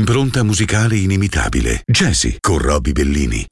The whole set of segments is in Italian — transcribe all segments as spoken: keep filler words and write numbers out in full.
un'impronta musicale inimitabile. Jazzy con Roby Bellini.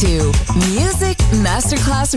to Music Masterclass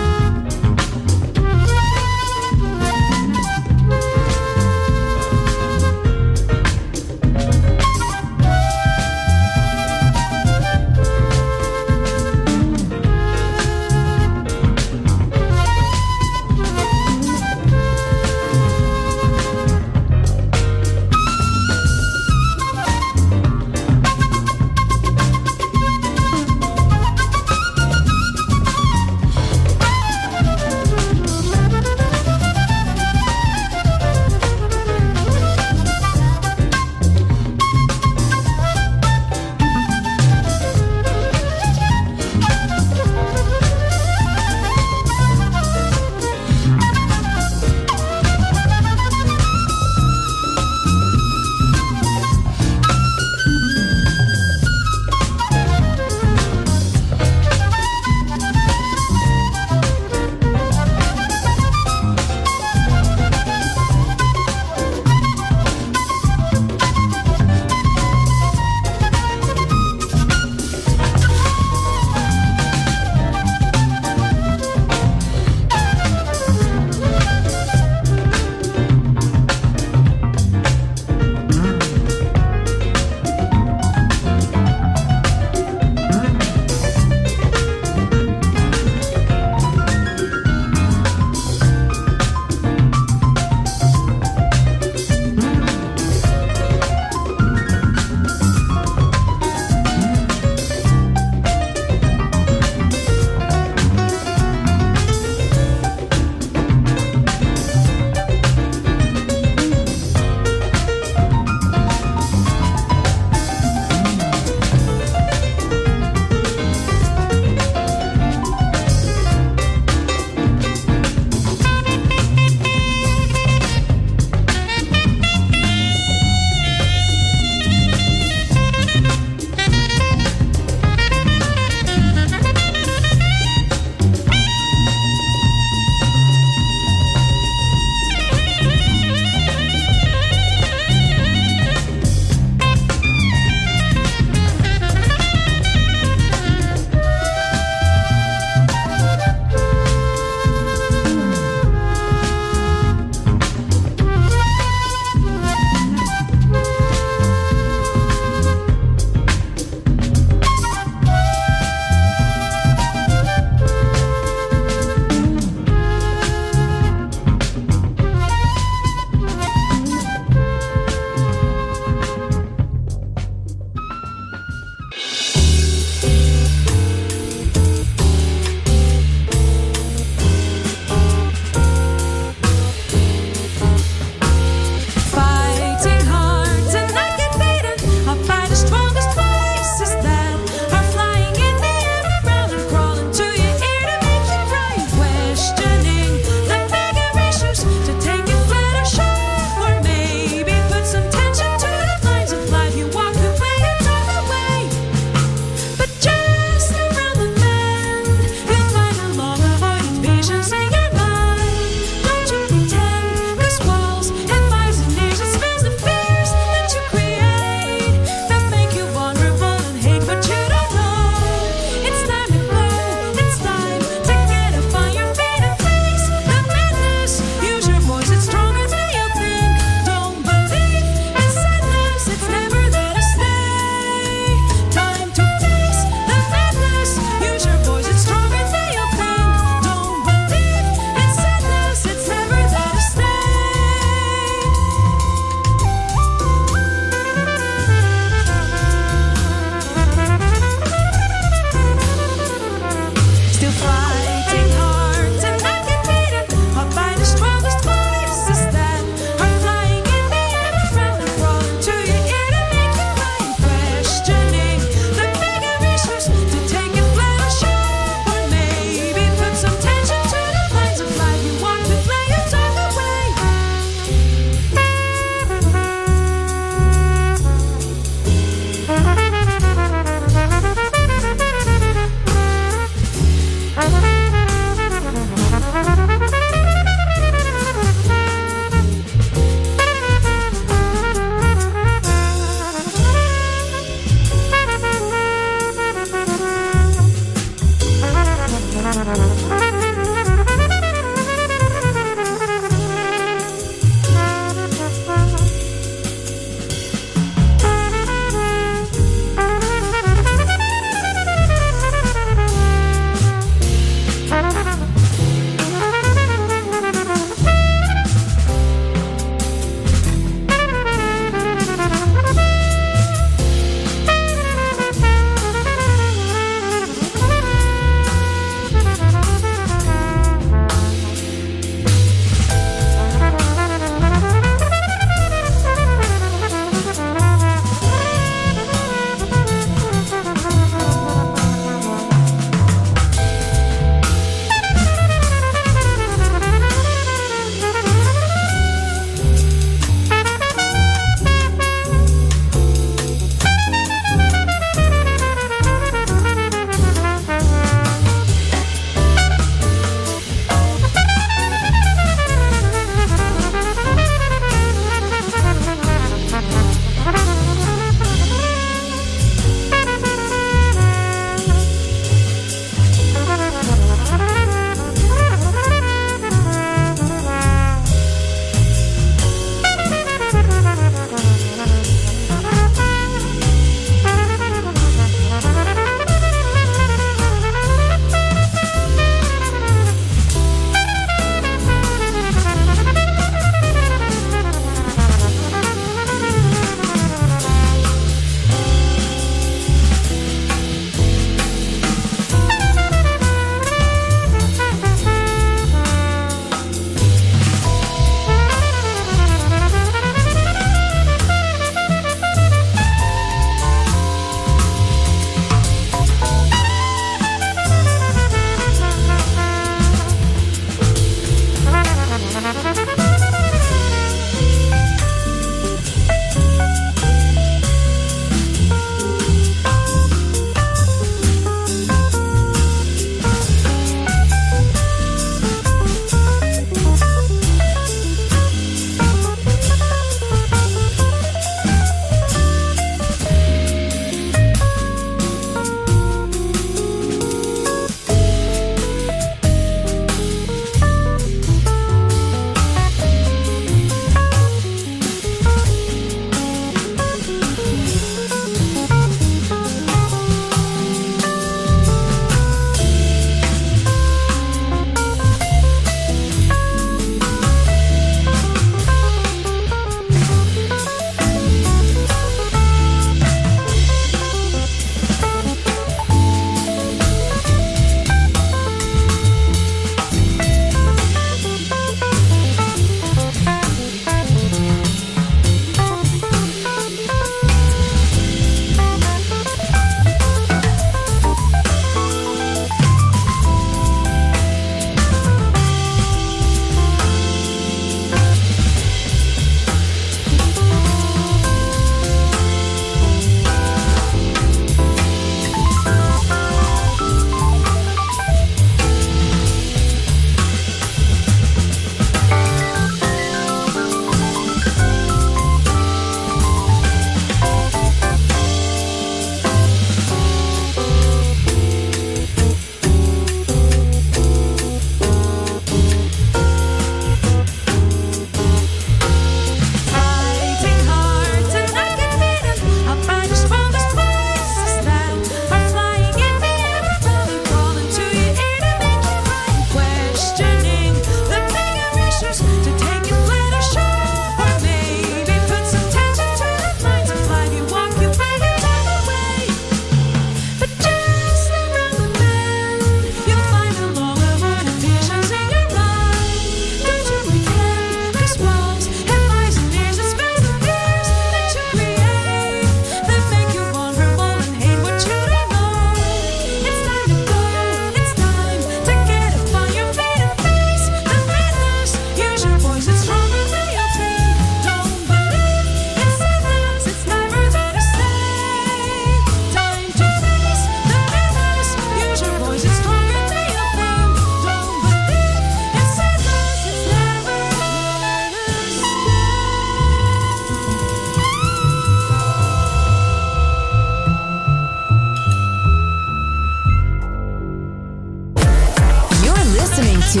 to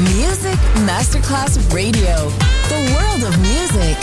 Music Masterclass Radio, the world of music.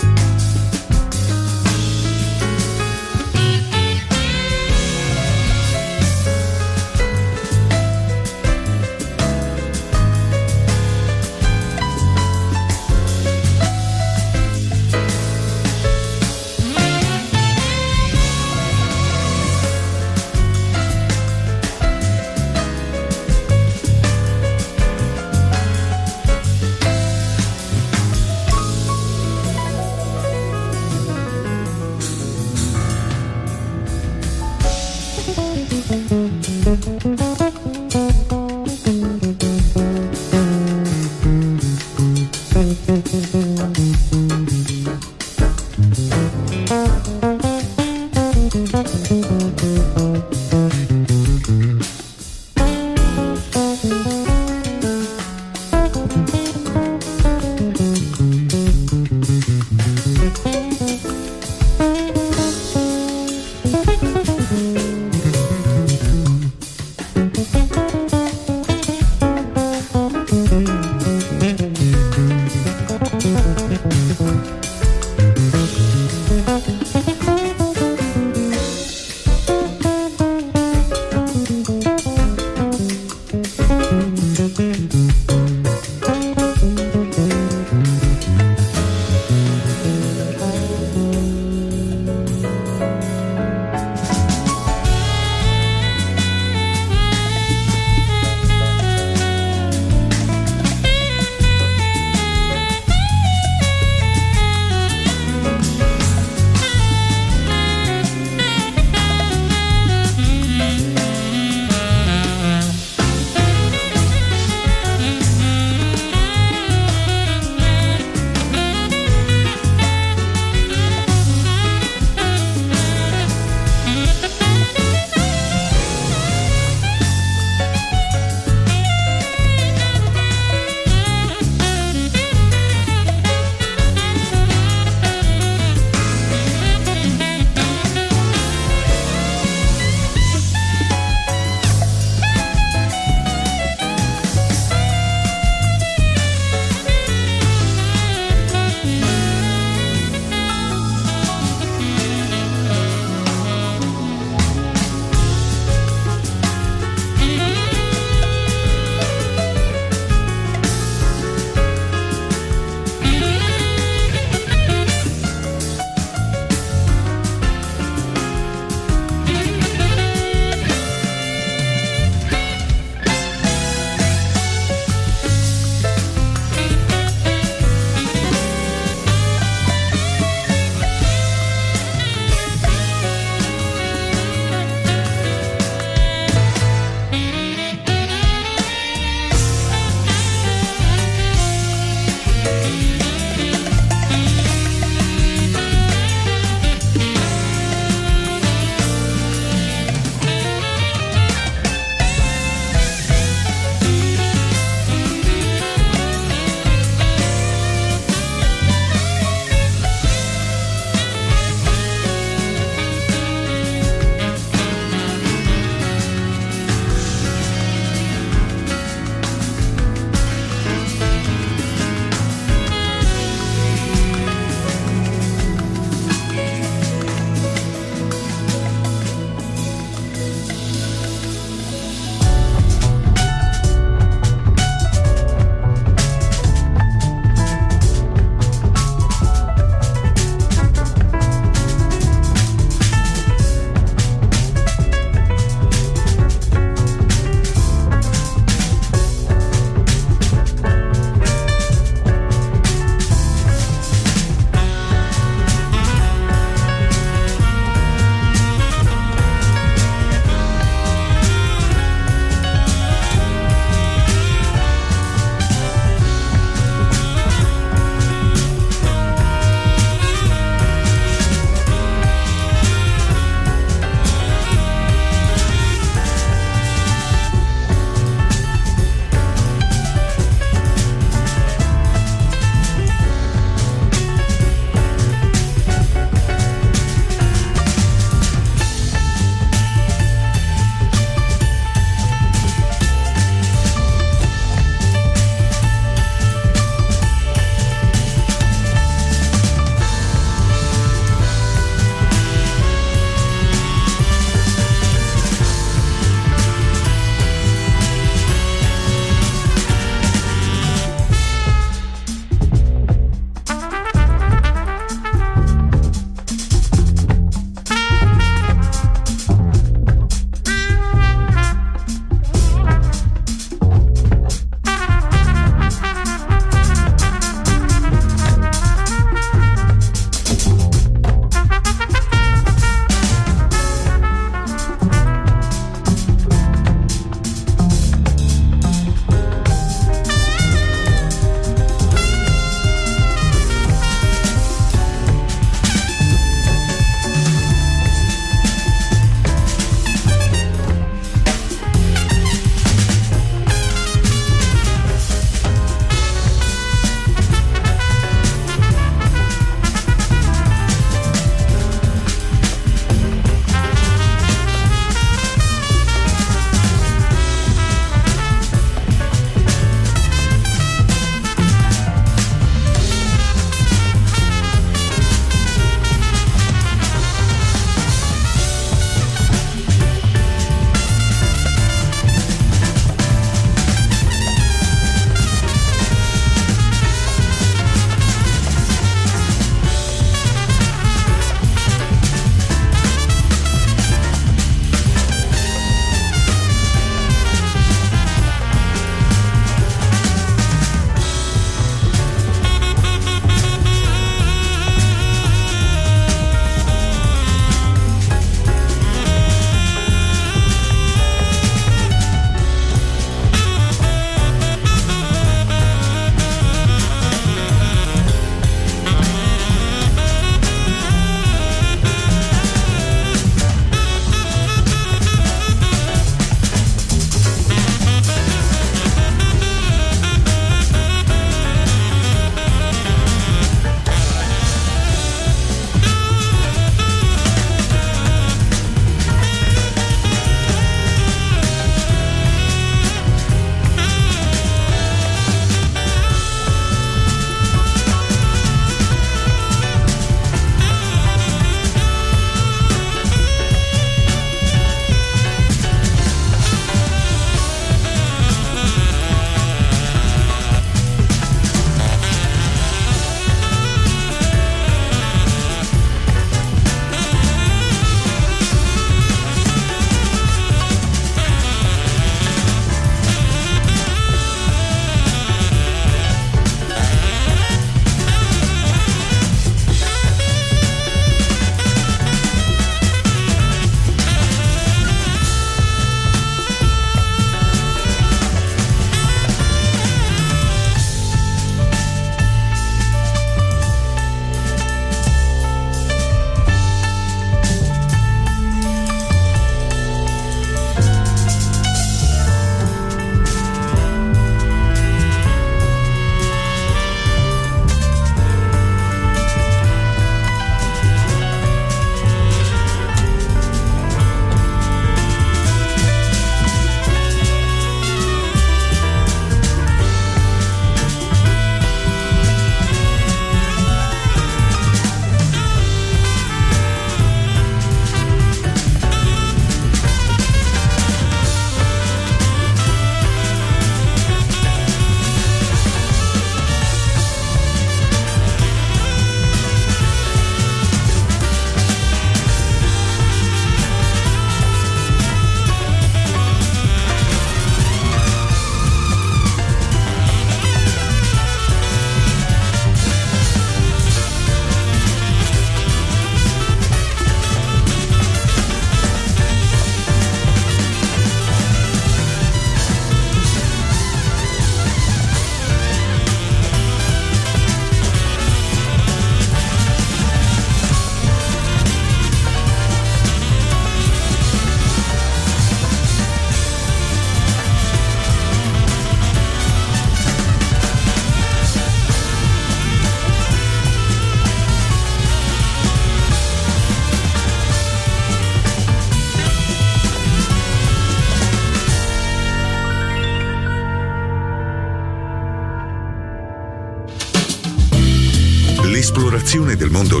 L'esplorazione del mondo